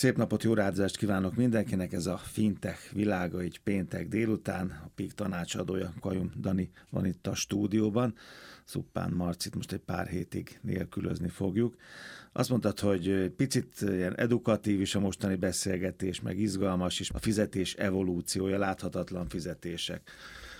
Szép napot, jó rádozást kívánok mindenkinek, ez a Fintech Világa, így péntek délután. A PIX tanácsadója, Qayum Dani van itt a stúdióban. Szuppán Marcit most egy pár hétig nélkülözni fogjuk. Azt mondtad, hogy picit ilyen edukatív is a mostani beszélgetés, meg izgalmas is. A fizetés evolúciója, láthatatlan fizetések.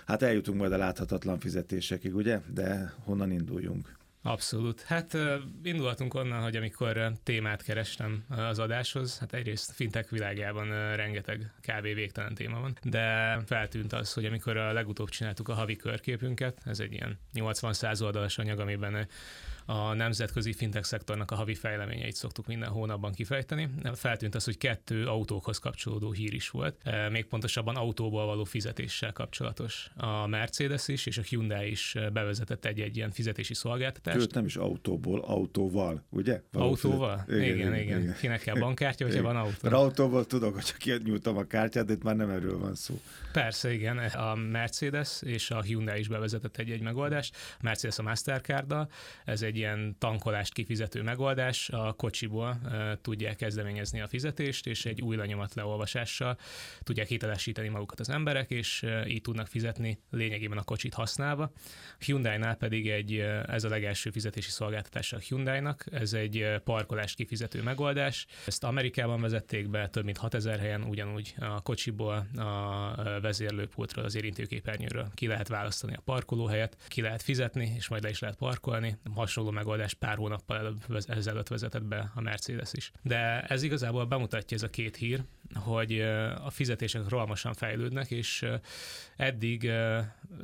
Hát eljutunk majd a láthatatlan fizetésekig, ugye? De honnan induljunk? Abszolút. Hát indulhatunk onnan, hogy amikor témát kerestem az adáshoz, hát egyrészt fintech világában rengeteg kb. Végtelen téma van, de feltűnt az, hogy amikor a legutóbb csináltuk a havi körképünket, ez egy ilyen 80-100 oldalas anyag, amiben a nemzetközi fintech szektornak a havi fejleményeit szoktuk minden hónapban kifejteni. Feltűnt az, hogy 2 autókhoz kapcsolódó hír is volt, még pontosabban autóból való fizetéssel kapcsolatos. A Mercedes is és a Hyundai is bevezetett egy ilyen fizetési szolgáltatást. Sőt, nem is autóból, autóval, ugye? Autóval? Igen. Kinek kell bankkártya, hogyha van autó. Mert autóból tudok, hogyha kinyújtom a kártyát, de itt már nem erről van szó. Persze, igen. A Mercedes és a Hyundai is bevezetett egy megoldást. A Mercedes a Mastercarddal. Ez egy ilyen tankolást kifizető megoldás. A kocsiból tudják kezdeményezni a fizetést, és egy új lenyomat leolvasással tudják hitelesíteni magukat az emberek, és így tudnak fizetni lényegében a kocsit használva. A Hyundainál pedig ez a legelső fizetési szolgáltatása a Hyundainak. Ez egy parkolást kifizető megoldás. Ezt Amerikában vezették be több mint 6000 helyen, ugyanúgy a kocsiból, a vezérlőpultról, az érintőképernyőről ki lehet választani a parkolóhelyet, ki lehet fizetni, és majd le is lehet parkolni. Hasonló megoldás pár hónappal ezelőtt vezetett be a Mercedes is. De ez igazából bemutatja, ez a két hír, hogy a fizetések rohamosan fejlődnek, és eddig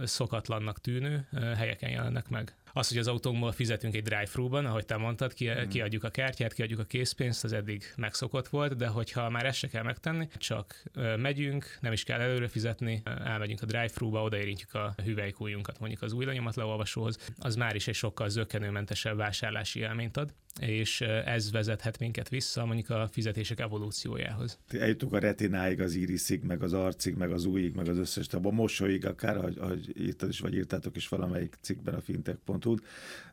szokatlannak tűnő helyeken jelennek meg. Az, hogy az autónkból fizetünk egy drive-thru-ban, ahogy te mondtad, kiadjuk a kártyát, kiadjuk a készpénzt, az eddig megszokott volt, de hogyha már ezt se kell megtenni, csak megyünk, nem is kell előre fizetni, elmegyünk a drive-thru-ba, odaérintjük a hüvelykujjunkat mondjuk az új lenyomat leolvasóhoz, az már is egy sokkal zökkenőmentesebb vásárlási élményt ad, és ez vezethet minket vissza mondjuk a fizetések evolúciójához. Eljutunk a retináig, az íriszig, meg az arcig, meg az ujjig, meg az összes, a mosolyig, akár, ahogy írtad is, vagy írtátok is valamelyik cikkben a fintech.hu-n,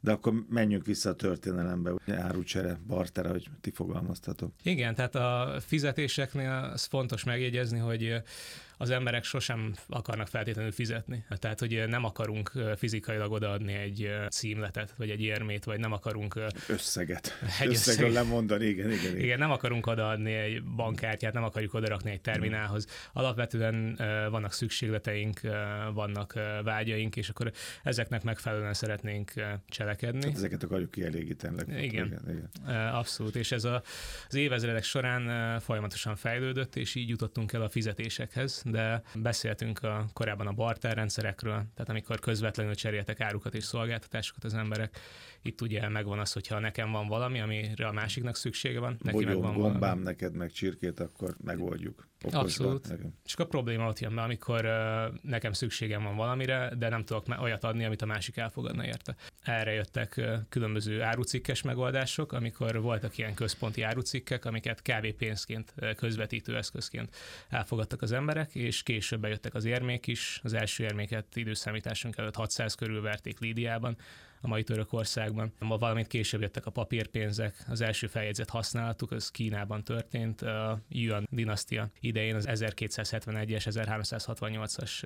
de akkor menjünk vissza a történelembe, árucsere, barter, ahogy ti fogalmaztatok. Igen, tehát a fizetéseknél az fontos megjegyezni, hogy az emberek sosem akarnak feltétlenül fizetni. Tehát, hogy nem akarunk fizikailag odaadni egy címletet, vagy egy érmét, vagy nem akarunk... Összegről lemondani, igen. Igen, nem akarunk odaadni egy bankkártyát, nem akarjuk odarakni egy terminálhoz. Alapvetően vannak szükségleteink, vannak vágyaink, és akkor ezeknek megfelelően szeretnénk cselekedni. Tehát ezeket akarjuk kielégíteni. Igen. Abszolút, és ez az évezredek során folyamatosan fejlődött, és így jutottunk el a fizetésekhez, de beszéltünk korábban a barterrendszerekről, tehát amikor közvetlenül cseréltek árukat és szolgáltatásokat az emberek, itt ugye megvan az, hogyha nekem van valami, amire a másiknak szüksége van, neki bogyom, meg van gombám, valami. Neked meg csirkét, akkor megoldjuk. Okosba. Abszolút. Nekem. Csak a probléma ott jön be, amikor nekem szükségem van valamire, de nem tudok olyat adni, amit a másik elfogadna érte. Erre jöttek különböző árucikkes megoldások, amikor voltak ilyen központi árucikkek, amiket kávépénzként, közvetítő eszközként elfogadtak az emberek, és később bejöttek az érmék is. Az első érméket időszámításunk előtt 600 körül verték Lídiában, a mai Törökországban. Ma valamint később jöttek a papírpénzek, az első feljegyzett használatuk, az Kínában történt, a Yuan dinasztia idején, az 1271-es, 1368-as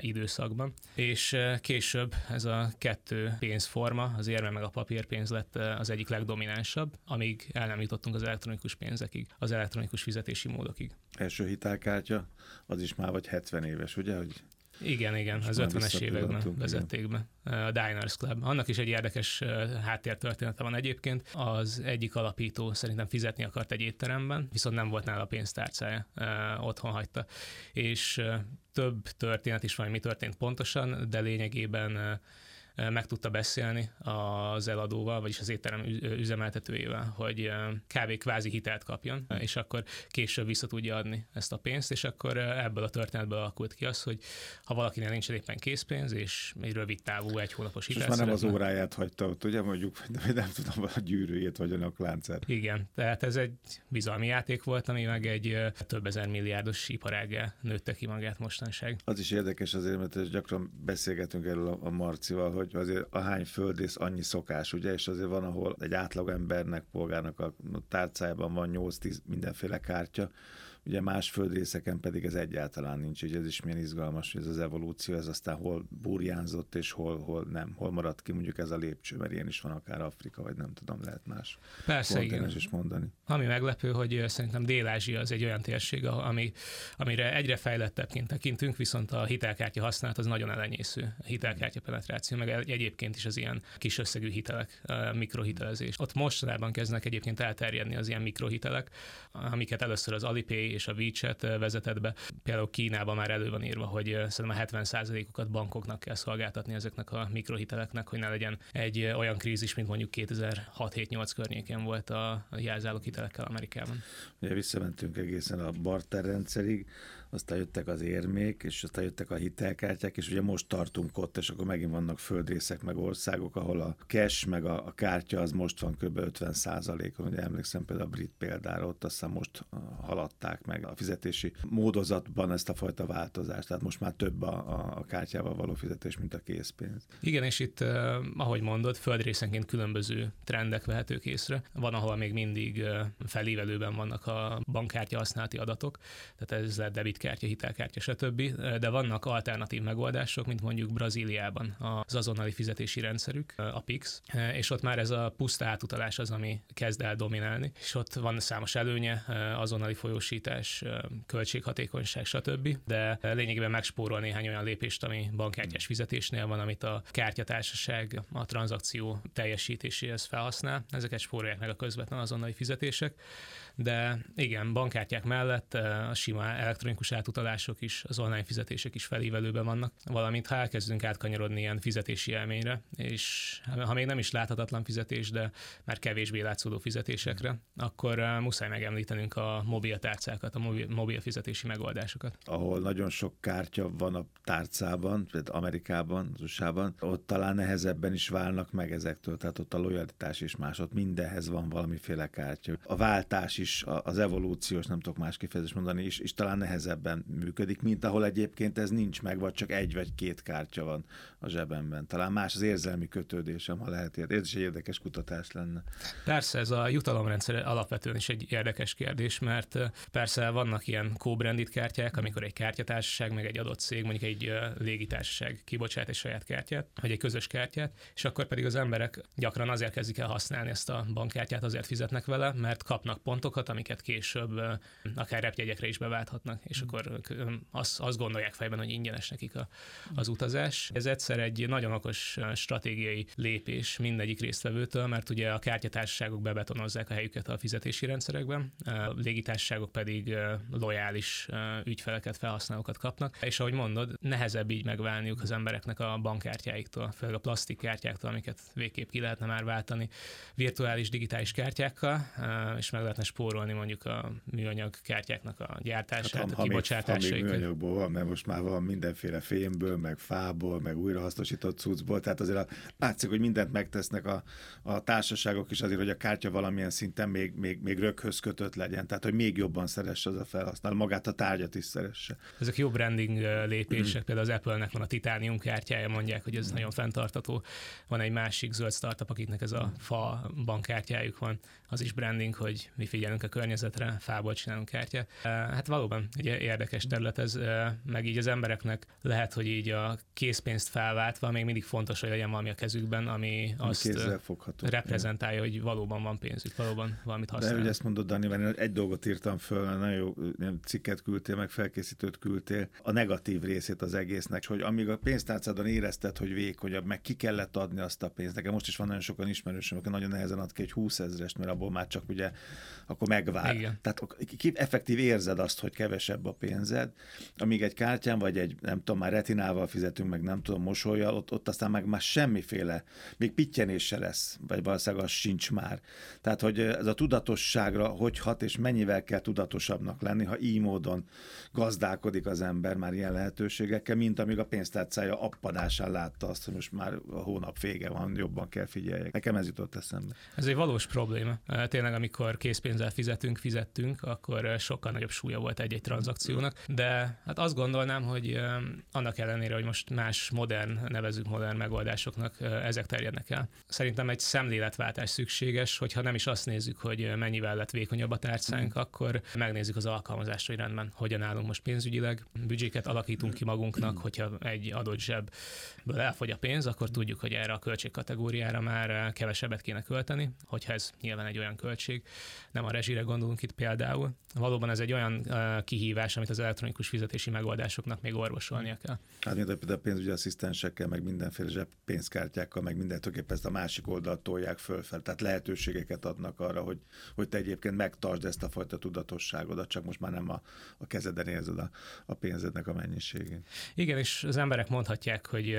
időszakban. És később ez a 2 pénzforma, az érme meg a papírpénz lett az egyik legdominánsabb, amíg el nem jutottunk az elektronikus pénzekig, az elektronikus fizetési módokig. Első hitelkártya, az is már vagy 70 éves, ugye? Igen, az 50-es években vezették be. A Diners Club. Annak is egy érdekes háttértörténete van egyébként. Az egyik alapító szerintem fizetni akart egy étteremben, viszont nem volt nála a pénztárcája, otthon hagyta. És több történet is van, mi történt pontosan, de lényegében meg tudta beszélni az eladóval, vagyis az étterem üzemeltetőjével, hogy kb. Kvázi hitelt kapjon, és akkor később vissza tudja adni ezt a pénzt, és akkor ebből a történetből alakult ki az, hogy ha valakinek nincs éppen készpénz, és egy rövid távú, egy hónapos hitel szeretne. És már nem az óráját hagyta ott, ugye mondjuk, nem tudom, a gyűrűjét vagy a láncát. Igen, tehát ez egy bizalmi játék volt, ami meg egy több ezer milliárdos iparággá nőtte ki magát mostanság. Az is érdekes azért, mert gyakran beszélgetünk erről a Marcival, hogy hogy azért ahány földrész, annyi szokás, ugye, és azért van, ahol egy átlagembernek, polgárnak a tárcájában van 8-10 mindenféle kártya, ugye más földrészeken pedig ez egyáltalán nincs, ugye ez is milyen izgalmas, hogy ez az evolúció, ez aztán hol burjánzott, és hol nem, hol maradt ki mondjuk ez a lépcső, mert ilyen is van akár Afrika, vagy nem tudom, lehet más. Persze, igen. Is mondani. Ami meglepő, hogy szerintem Dél-Ázsia az egy olyan térség, amire egyre fejlettebbként tekintünk, viszont a hitelkártya használat az nagyon elenyésző. A hitelkártya penetráció, meg egyébként is az ilyen kis összegű hitelek, mikrohitelezés. Ott mostanában kezdnek egyébként elterjedni az ilyen mikrohitelek, amiket először az Alipay és a WeChat vezetett be. Például Kínában már elő van írva, hogy szerintem a 70%-ukat bankoknak kell szolgáltatni ezeknek a mikrohiteleknek, hogy ne legyen egy olyan krízis, mint mondjuk 2006-7-8 környékén volt a jelzálók hitelekkel Amerikában. Ugye visszamentünk egészen a barterrendszerig, aztán jöttek az érmék, és aztán jöttek a hitelkártyák, és ugye most tartunk ott, és akkor megint vannak földrészek, meg országok, ahol a cash, meg a kártya az most van kb. 50%-on. Ugye emlékszem például a brit példára, ott aztán most haladták meg a fizetési módozatban ezt a fajta változást, tehát most már több a kártyával való fizetés, mint a készpénz. Igen, és itt, ahogy mondod, földrészenként különböző trendek vehetők észre. Van, ahol még mindig felívelőben vannak a bankkártya használati adatok, tehát ez debitkártya, hitelkártya, stb. De vannak alternatív megoldások, mint mondjuk Brazíliában az azonnali fizetési rendszerük, a PIX, és ott már ez a puszta átutalás az, ami kezd el dominálni, és ott van számos előnye, azonnali folyósítás, költséghatékonyság, stb. De lényegében megspórol néhány olyan lépést, ami bankkártyás fizetésnél van, amit a kártyatársaság a tranzakció teljesítéséhez felhasznál. Ezeket spórolják meg a közvetlen azonnali fizetések. De igen, bankkártyák mellett a sima elektronikus átutalások is, az online fizetések is felívelőben vannak, valamint ha elkezdünk átkanyarodni ilyen fizetési élményre, és ha még nem is láthatatlan fizetés, de már kevésbé látszódó fizetésekre, akkor muszáj megemlítenünk a mobiltárcákat, a mobil fizetési megoldásokat. Ahol nagyon sok kártya van a tárcában, például Amerikában, az USA-ban, ott talán nehezebben is válnak meg ezektől, tehát ott a lojalitás is más, ott mindenhez van valamiféle kártya. A váltás is, az evolúciós, nem tudok más kifejezést mondani, és talán nehezebben működik, mint ahol egyébként ez nincs meg, vagy csak egy vagy két kártya van a zsebemben. Talán más az érzelmi kötődésem, ha lehet érteni. Ez is egy érdekes kutatás lenne. Persze, ez a jutalomrendszer alapvetően is egy érdekes kérdés, mert persze vannak ilyen co-branded kártyák, amikor egy kártyatársaság, meg egy adott cég, mondjuk egy légitársaság kibocsát egy saját kártyát, vagy egy közös kártyát, és akkor pedig az emberek gyakran azért kezdik el használni ezt a bankkártyát, azért fizetnek vele, mert kapnak pontokat, amiket később akár repjegyekre is beválthatnak, és akkor azt gondolják fejben, hogy ingyenes nekik az utazás. Ez egyszer egy nagyon okos stratégiai lépés mindegyik résztvevőtől, mert ugye a kártyatársaságok bebetonozzák a helyüket a fizetési rendszerekben, a légitársaságok pedig lojális ügyfeleket, felhasználókat kapnak, és ahogy mondod, nehezebb így megválniuk az embereknek a bankkártyáiktól, főleg a plastikkártyáktól, amiket végképp ki lehetne már váltani virtuális, digitális kártyákkal, és meg lehetne spórolni mondjuk a műanyag kártyáknak a gyártását, a kibocsátásaikat. Ha még műanyagból van, mert most már van mindenféle fémből, meg fából, meg újrahasznosított cuccból, tehát azért látszik, hogy mindent megtesznek a társaságok is azért, hogy a kártya valamilyen szinten még röghöz kötött legyen, tehát hogy még jobban szeresse az a felhasználó, magát a tárgyat is szeresse. Ezek jó branding lépések, például az Apple-nek van a titánium kártyája, mondják, hogy ez nagyon fenntartható. Van egy másik zöld startup, akiknek ez a fa bankkártyájuk van, az is branding, hogy mi figyelünk a környezetre, fából csinálunk kártyát. Hát valóban egy érdekes terület ez, meg így az embereknek lehet, hogy így a készpénzt felváltva még mindig fontos, hogy legyen valami a kezükben, ami azt reprezentálja, hogy valóban van pénzük, valóban valamit használnak. De ugye ezt mondod, Dani, mert egy dolgot írtam föl, nagyon jó cikket küldtél, meg felkészítőt küldtél, a negatív részét az egésznek, hogy amíg a pénztárcádon érezted, hogy vékonyabb, meg ki kellett adni azt a pénzt. Nekem most is van nagyon sokan ismerősöm, akik nagyon nehezen ad ki egy 20 000-est, mert abból már csak ugye akkor megvár. Igen. Tehát effektív érzed azt, hogy kevesebb a pénzed, amíg egy kártyán, vagy egy, nem tudom, már retinával fizetünk, meg nem tudom, mosollyal, ott aztán meg már semmiféle, még pittyenés se lesz, vagy valószínűleg az sincs már. Tehát, hogy ez a tudatosságra hogy hat, és mennyivel kell tudatosabbnak lenni, ha így módon gazdálkodik az ember már ilyen lehetőségekkel, mint amíg a pénztárcája appadásán látta azt, hogy most már a hónap vége van, jobban kell figyeljek. Nekem ez jutott eszembe. Ez egy valós probléma. Tényleg, amikor készpénz kézzel fizettünk, akkor sokkal nagyobb súlya volt egy-egy tranzakciónak, de hát azt gondolnám, hogy annak ellenére, hogy most más modern megoldásoknak ezek terjednek el. Szerintem egy szemléletváltás szükséges, hogyha nem is azt nézzük, hogy mennyivel lett vékonyabb a tárcánk, akkor megnézzük az alkalmazást, hogy rendben hogyan állunk most pénzügyileg, büdzséket alakítunk ki magunknak, hogyha egy adott zsebből elfogy a pénz, akkor tudjuk, hogy erre a költségkategóriára már kevesebbet kéne költeni, hogyha ez nyilván egy olyan költség, nem a rezsire gondolunk itt például. Valóban ez egy olyan kihívás, amit az elektronikus fizetési megoldásoknak még orvosolnia kell. Hát mint a pénzügyi asszisztensekkel, meg mindenféle zseppénzkártyákkal, meg mindentőképpen ezt a másik oldalt tolják fölfel, tehát lehetőségeket adnak arra, hogy te egyébként megtartsd ezt a fajta tudatosságodat, csak most már nem a kezeden érzed a pénzednek a mennyiségét. Igen, és az emberek mondhatják, hogy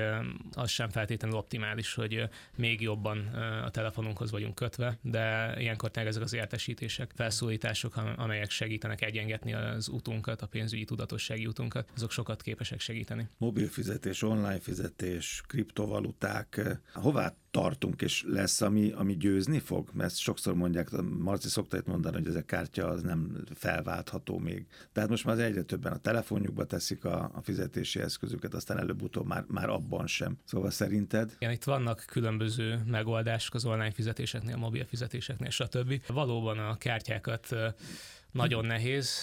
az sem feltétlenül optimális, hogy még jobban a telefonunkhoz vagyunk kötve, de ilyenkor tényleg ezek az értesítések, felszólítások, amelyek segítenek egyengetni az utunkat, a pénzügyi tudatossági utunkat, azok sokat képesek segíteni. Mobil fizetés, online fizetés, kriptovaluták, hová tartunk, és lesz, ami győzni fog? Mert sokszor mondják, Marci szokta itt mondani, hogy ez a kártya az nem felváltható még. Tehát most már egyre többen a telefonjukba teszik a fizetési eszközüket, aztán előbb-utóbb már abban sem. Szóval szerinted? Igen, itt vannak különböző megoldások az online fizetéseknél, a mobil fizetéseknél, stb. Valóban a kártyákat nagyon nehéz,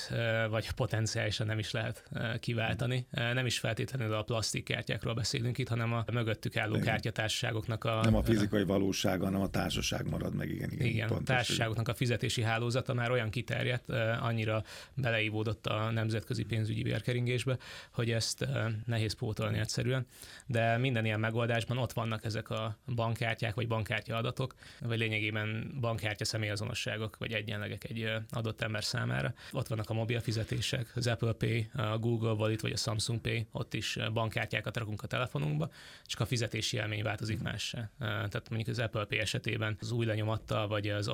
vagy potenciálisan nem is lehet kiváltani. Nem is feltétlenül a plastikkártyákról beszélünk itt, hanem a mögöttük álló kártyatársaságoknak nem a fizikai valóság, hanem a társaság marad meg, igen. A társaságoknak a fizetési hálózata már olyan kiterjedt, annyira beleívódott a nemzetközi pénzügyi vérkeringésbe, hogy ezt nehéz pótolni egyszerűen. De minden ilyen megoldásban ott vannak ezek a bankkártyák, vagy bankkártya adatok, vagy lényegében bankkártya személyazonosságok, vagy egyenlegek egy adott ember számára. Ott vannak a mobil fizetések, az Apple Pay, a Google Wallet vagy a Samsung Pay, ott is bankkártyákat rakunk a telefonunkba, csak a fizetési élmény változik mássá. Tehát mondjuk az Apple Pay esetében az új lenyomattal vagy az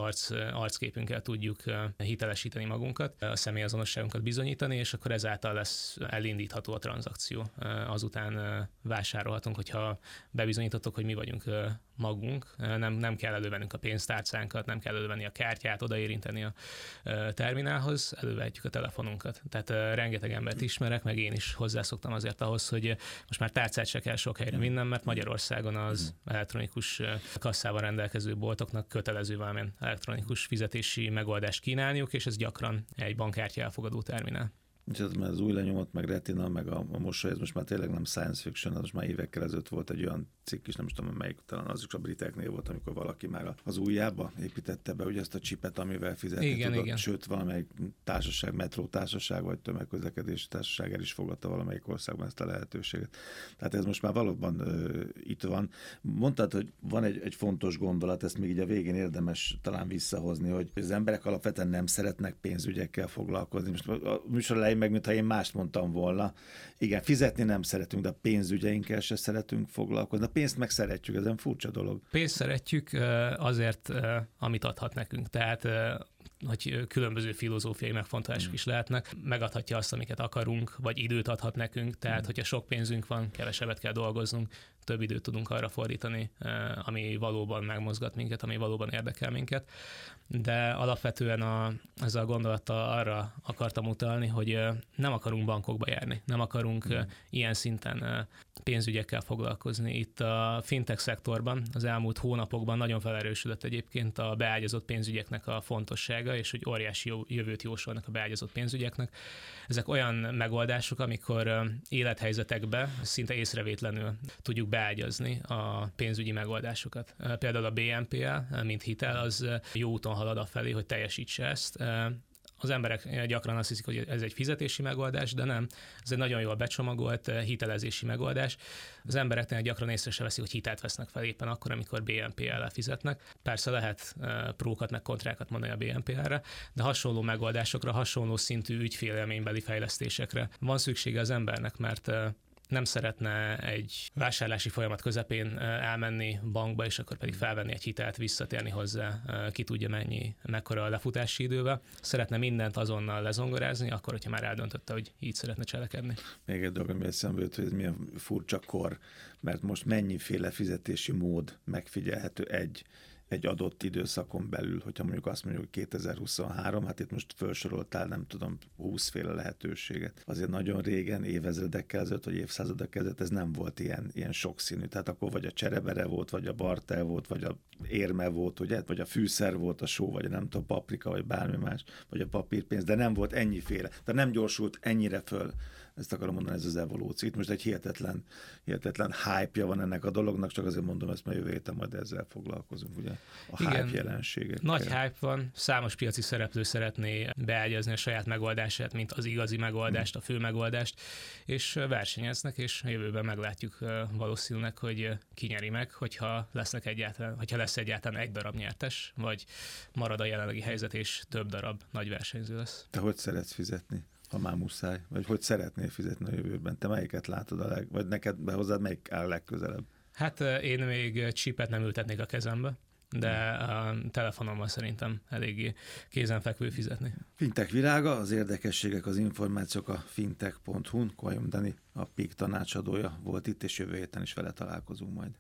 arcképünkkel tudjuk hitelesíteni magunkat, a személyazonosságunkat bizonyítani, és akkor ezáltal lesz elindítható a tranzakció. Azután vásárolhatunk, hogyha bebizonyítottuk, hogy mi vagyunk magunk, nem kell elővennünk a pénztárcánkat, nem kell elővenni a kártyát, odaérinteni a terminálhoz, elővehetjük a telefonunkat. Tehát rengeteg embert ismerek, meg én is hozzászoktam azért ahhoz, hogy most már tárcát se kell sok helyre vinnem, mert Magyarországon az elektronikus kasszával rendelkező boltoknak kötelező valamilyen elektronikus fizetési megoldást kínálniuk, és ez gyakran egy bankkártya elfogadó terminál. És ez már az új lenyomat, meg retina, meg a mosoly, ez most már tényleg nem science fiction, az most már évekkel ezelőtt volt egy olyan cikk is, nem is tudom melyik, talán az is a briteknél volt, amikor valaki már az ujjába építette be ugye ezt a csipet, amivel fizetni tudott. Sőt, valamelyik társaság, metrótársaság, vagy tömegközlekedési társaság el is fogadta valamelyik országban ezt a lehetőséget. Tehát ez most már valóban itt van. Mondtad, hogy van egy fontos gondolat, ezt még így a végén érdemes talán visszahozni, hogy az emberek alapvetően nem szeretnek pénzügyekkel foglalkozni. Most a műsor elején meg, mintha én mást mondtam volna. Igen, fizetni nem szeretünk, de a pénzügyeinkkel se szeretünk foglalkozni. A pénzt meg szeretjük, ez nem furcsa dolog. Pénzt szeretjük azért, amit adhat nekünk. Tehát hogy különböző filozófiai megfontolások is lehetnek, megadhatja azt, amiket akarunk, vagy időt adhat nekünk, tehát hogyha sok pénzünk van, kevesebbet kell dolgoznunk, több időt tudunk arra fordítani, ami valóban megmozgat minket, ami valóban érdekel minket. De alapvetően ezzel a gondolattal arra akartam utalni, hogy nem akarunk bankokba járni, nem akarunk ilyen szinten pénzügyekkel foglalkozni. Itt a fintech szektorban az elmúlt hónapokban nagyon felerősödött egyébként a beágyazott pénzügyeknek a fontossága, és hogy óriási jövőt jósolnak a beágyazott pénzügyeknek. Ezek olyan megoldások, amikor élethelyzetekbe szinte észrevétlenül tudjuk beágyazni a pénzügyi megoldásokat. Például a BNPL, mint hitel, az jó úton halad afelé, hogy teljesítse ezt. Az emberek gyakran azt hiszik, hogy ez egy fizetési megoldás, de nem. Ez egy nagyon jól becsomagolt hitelezési megoldás. Az embereknél gyakran észre se veszik, hogy hitelt vesznek fel éppen akkor, amikor BNPL-el fizetnek. Persze lehet prókat meg kontrákat mondani a BNPL-re, de hasonló megoldásokra, hasonló szintű ügyfélélménybeli fejlesztésekre van szüksége az embernek, mert nem szeretne egy vásárlási folyamat közepén elmenni bankba, és akkor pedig felvenni egy hitelt, visszatérni hozzá, ki tudja mekkora a lefutási idővel. Szeretne mindent azonnal lezongorázni, akkor, hogyha már eldöntötte, hogy így szeretne cselekedni. Még egy dolog, ami eszembe jut, hogy ez milyen furcsa kor, mert most mennyiféle fizetési mód megfigyelhető egy egy adott időszakon belül, hogyha mondjuk azt mondjuk 2023, hát itt most felsoroltál, nem tudom, 20-féle lehetőséget. Azért nagyon régen, évezredekkel ezelőtt, vagy évszázadekkel ezelőtt ez nem volt ilyen sokszínű. Tehát akkor vagy a cserebere volt, vagy a barter volt, vagy a érme volt, ugye? Vagy a fűszer volt, a só, vagy nem tudom, paprika, vagy bármi más, vagy a papírpénz, de nem volt ennyiféle. Tehát nem gyorsult ennyire föl. Ezt akarom mondani, ez az evolúció. Itt most egy hihetetlen hype-ja van ennek a dolognak, csak azért mondom ezt, mert jövő héten majd ezzel foglalkozunk, ugye? A igen, hype jelenségekkel. Nagy hype van, számos piaci szereplő szeretné beágyazni a saját megoldását, mint az igazi megoldást, a fő megoldást, és versenyeznek, és jövőben meglátjuk valószínűleg, hogy ki nyeri meg, hogyha lesz egyáltalán egy darab nyertes, vagy marad a jelenlegi helyzet, és több darab nagy versenyző lesz. Te hogy szeretsz fizetni, ha már muszáj? Vagy hogy szeretnél fizetni a jövőben? Te melyiket látod vagy neked hozzád melyik áll legközelebb? Hát én még csipet nem ültetnék a kezembe, de a telefonommal szerintem eléggé kézenfekvő fizetni. Fintech világa, az érdekességek, az információk a fintech.hu-n. Qayum Dani, a Peak tanácsadója volt itt, és jövő héten is vele találkozunk majd.